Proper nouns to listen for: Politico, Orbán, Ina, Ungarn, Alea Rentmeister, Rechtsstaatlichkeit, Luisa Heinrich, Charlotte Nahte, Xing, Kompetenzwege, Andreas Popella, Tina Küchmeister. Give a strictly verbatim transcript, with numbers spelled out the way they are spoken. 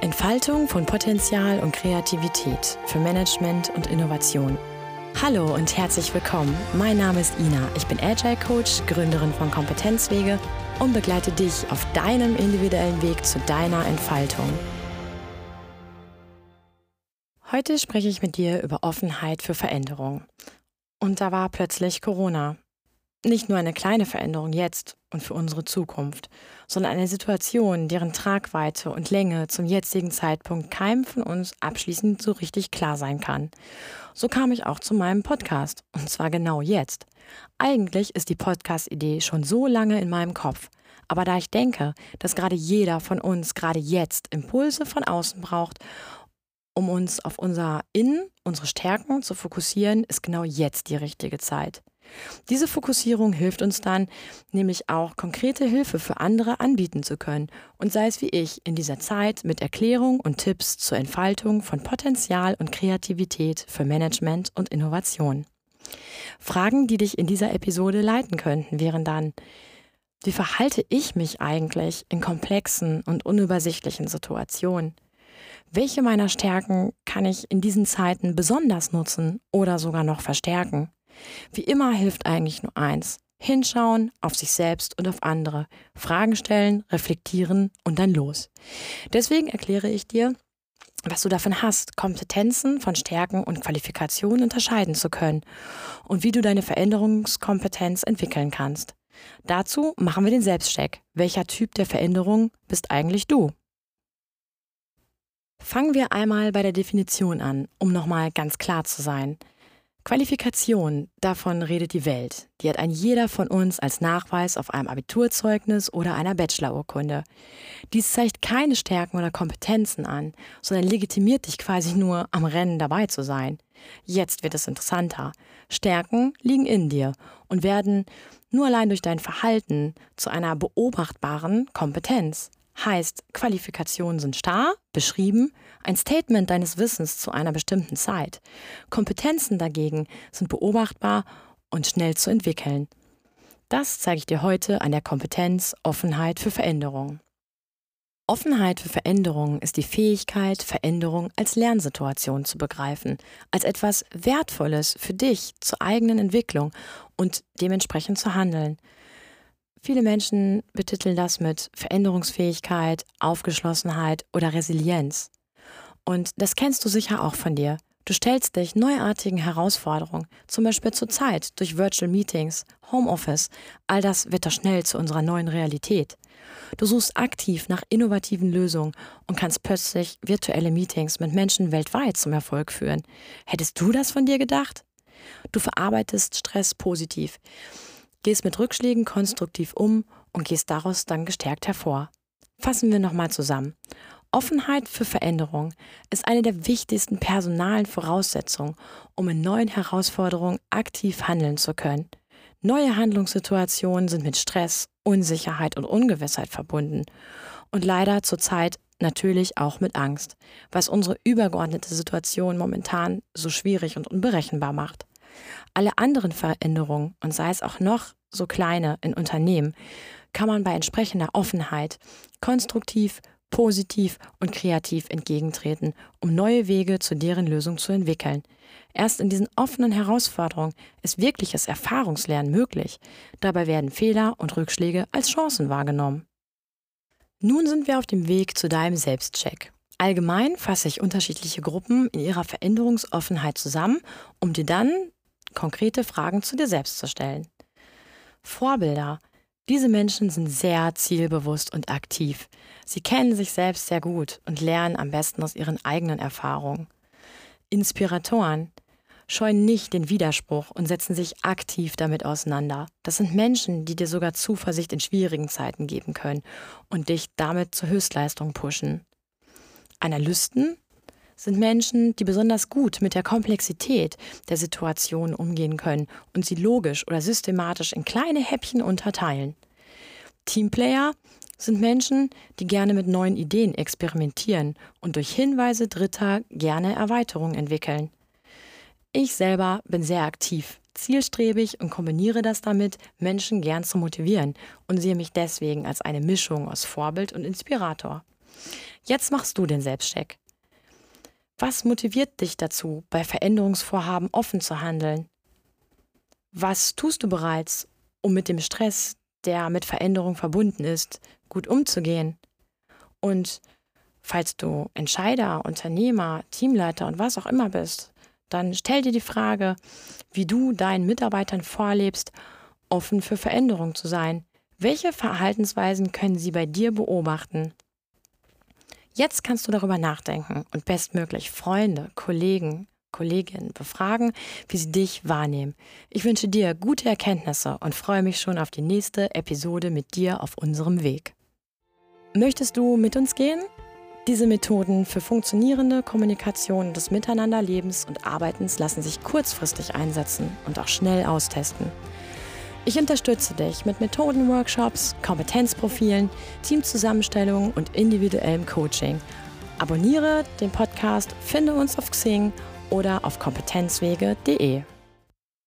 Entfaltung von Potenzial und Kreativität für Management und Innovation. Hallo und herzlich willkommen. Mein Name ist Ina. Ich bin Agile Coach, Gründerin von Kompetenzwege und begleite dich auf deinem individuellen Weg zu deiner Entfaltung. Heute spreche ich mit dir über Offenheit für Veränderung. Und da war plötzlich Corona. Nicht nur eine kleine Veränderung jetzt und für unsere Zukunft, sondern eine Situation, deren Tragweite und Länge zum jetzigen Zeitpunkt keinem von uns abschließend so richtig klar sein kann. So kam ich auch zu meinem Podcast, und zwar genau jetzt. Eigentlich ist die Podcast-Idee schon so lange in meinem Kopf, aber da ich denke, dass gerade jeder von uns gerade jetzt Impulse von außen braucht, um uns auf unser Innen, unsere Stärken zu fokussieren, ist genau jetzt die richtige Zeit. Diese Fokussierung hilft uns dann, nämlich auch konkrete Hilfe für andere anbieten zu können und sei es wie ich in dieser Zeit mit Erklärung und Tipps zur Entfaltung von Potenzial und Kreativität für Management und Innovation. Fragen, die dich in dieser Episode leiten könnten, wären dann: Wie verhalte ich mich eigentlich in komplexen und unübersichtlichen Situationen? Welche meiner Stärken kann ich in diesen Zeiten besonders nutzen oder sogar noch verstärken? Wie immer hilft eigentlich nur eins: hinschauen, auf sich selbst und auf andere, Fragen stellen, reflektieren und dann los. Deswegen erkläre ich dir, was du davon hast, Kompetenzen von Stärken und Qualifikationen unterscheiden zu können und wie du deine Veränderungskompetenz entwickeln kannst. Dazu machen wir den Selbstcheck. Welcher Typ der Veränderung bist eigentlich du? Fangen wir einmal bei der Definition an, um nochmal ganz klar zu sein. Qualifikation, davon redet die Welt. Die hat ein jeder von uns als Nachweis auf einem Abiturzeugnis oder einer Bachelorurkunde. Dies zeigt keine Stärken oder Kompetenzen an, sondern legitimiert dich quasi nur, am Rennen dabei zu sein. Jetzt wird es interessanter. Stärken liegen in dir und werden nur allein durch dein Verhalten zu einer beobachtbaren Kompetenz. Heißt, Qualifikationen sind starr, beschrieben, ein Statement deines Wissens zu einer bestimmten Zeit. Kompetenzen dagegen sind beobachtbar und schnell zu entwickeln. Das zeige ich dir heute an der Kompetenz Offenheit für Veränderung. Offenheit für Veränderung ist die Fähigkeit, Veränderung als Lernsituation zu begreifen, als etwas Wertvolles für dich zur eigenen Entwicklung und dementsprechend zu handeln. Viele Menschen betiteln das mit Veränderungsfähigkeit, Aufgeschlossenheit oder Resilienz. Und das kennst du sicher auch von dir. Du stellst dich neuartigen Herausforderungen, zum Beispiel zur Zeit durch Virtual Meetings, Homeoffice. All das wird doch schnell zu unserer neuen Realität. Du suchst aktiv nach innovativen Lösungen und kannst plötzlich virtuelle Meetings mit Menschen weltweit zum Erfolg führen. Hättest du das von dir gedacht? Du verarbeitest Stress positiv. Gehst mit Rückschlägen konstruktiv um und gehst daraus dann gestärkt hervor. Fassen wir nochmal zusammen. Offenheit für Veränderung ist eine der wichtigsten personalen Voraussetzungen, um in neuen Herausforderungen aktiv handeln zu können. Neue Handlungssituationen sind mit Stress, Unsicherheit und Ungewissheit verbunden und leider zurzeit natürlich auch mit Angst, was unsere übergeordnete Situation momentan so schwierig und unberechenbar macht. Alle anderen Veränderungen, und sei es auch noch so kleine in Unternehmen, kann man bei entsprechender Offenheit konstruktiv, positiv und kreativ entgegentreten, um neue Wege zu deren Lösung zu entwickeln. Erst in diesen offenen Herausforderungen ist wirkliches Erfahrungslernen möglich. Dabei werden Fehler und Rückschläge als Chancen wahrgenommen. Nun sind wir auf dem Weg zu deinem Selbstcheck. Allgemein fasse ich unterschiedliche Gruppen in ihrer Veränderungsoffenheit zusammen, um dir dann konkrete Fragen zu dir selbst zu stellen. Vorbilder. Diese Menschen sind sehr zielbewusst und aktiv. Sie kennen sich selbst sehr gut und lernen am besten aus ihren eigenen Erfahrungen. Inspiratoren. Scheuen nicht den Widerspruch und setzen sich aktiv damit auseinander. Das sind Menschen, die dir sogar Zuversicht in schwierigen Zeiten geben können und dich damit zur Höchstleistung pushen. Analysten sind Menschen, die besonders gut mit der Komplexität der Situation umgehen können und sie logisch oder systematisch in kleine Häppchen unterteilen. Teamplayer sind Menschen, die gerne mit neuen Ideen experimentieren und durch Hinweise Dritter gerne Erweiterungen entwickeln. Ich selber bin sehr aktiv, zielstrebig und kombiniere das damit, Menschen gern zu motivieren und sehe mich deswegen als eine Mischung aus Vorbild und Inspirator. Jetzt machst du den Selbstcheck. Was motiviert dich dazu, bei Veränderungsvorhaben offen zu handeln? Was tust du bereits, um mit dem Stress, der mit Veränderung verbunden ist, gut umzugehen? Und falls du Entscheider, Unternehmer, Teamleiter und was auch immer bist, dann stell dir die Frage, wie du deinen Mitarbeitern vorlebst, offen für Veränderung zu sein. Welche Verhaltensweisen können sie bei dir beobachten? Jetzt kannst du darüber nachdenken und bestmöglich Freunde, Kollegen, Kolleginnen befragen, wie sie dich wahrnehmen. Ich wünsche dir gute Erkenntnisse und freue mich schon auf die nächste Episode mit dir auf unserem Weg. Möchtest du mit uns gehen? Diese Methoden für funktionierende Kommunikation des Miteinanderlebens und Arbeitens lassen sich kurzfristig einsetzen und auch schnell austesten. Ich unterstütze dich mit Methodenworkshops, Kompetenzprofilen, Teamzusammenstellungen und individuellem Coaching. Abonniere den Podcast, finde uns auf Xing oder auf kompetenzwege punkt de.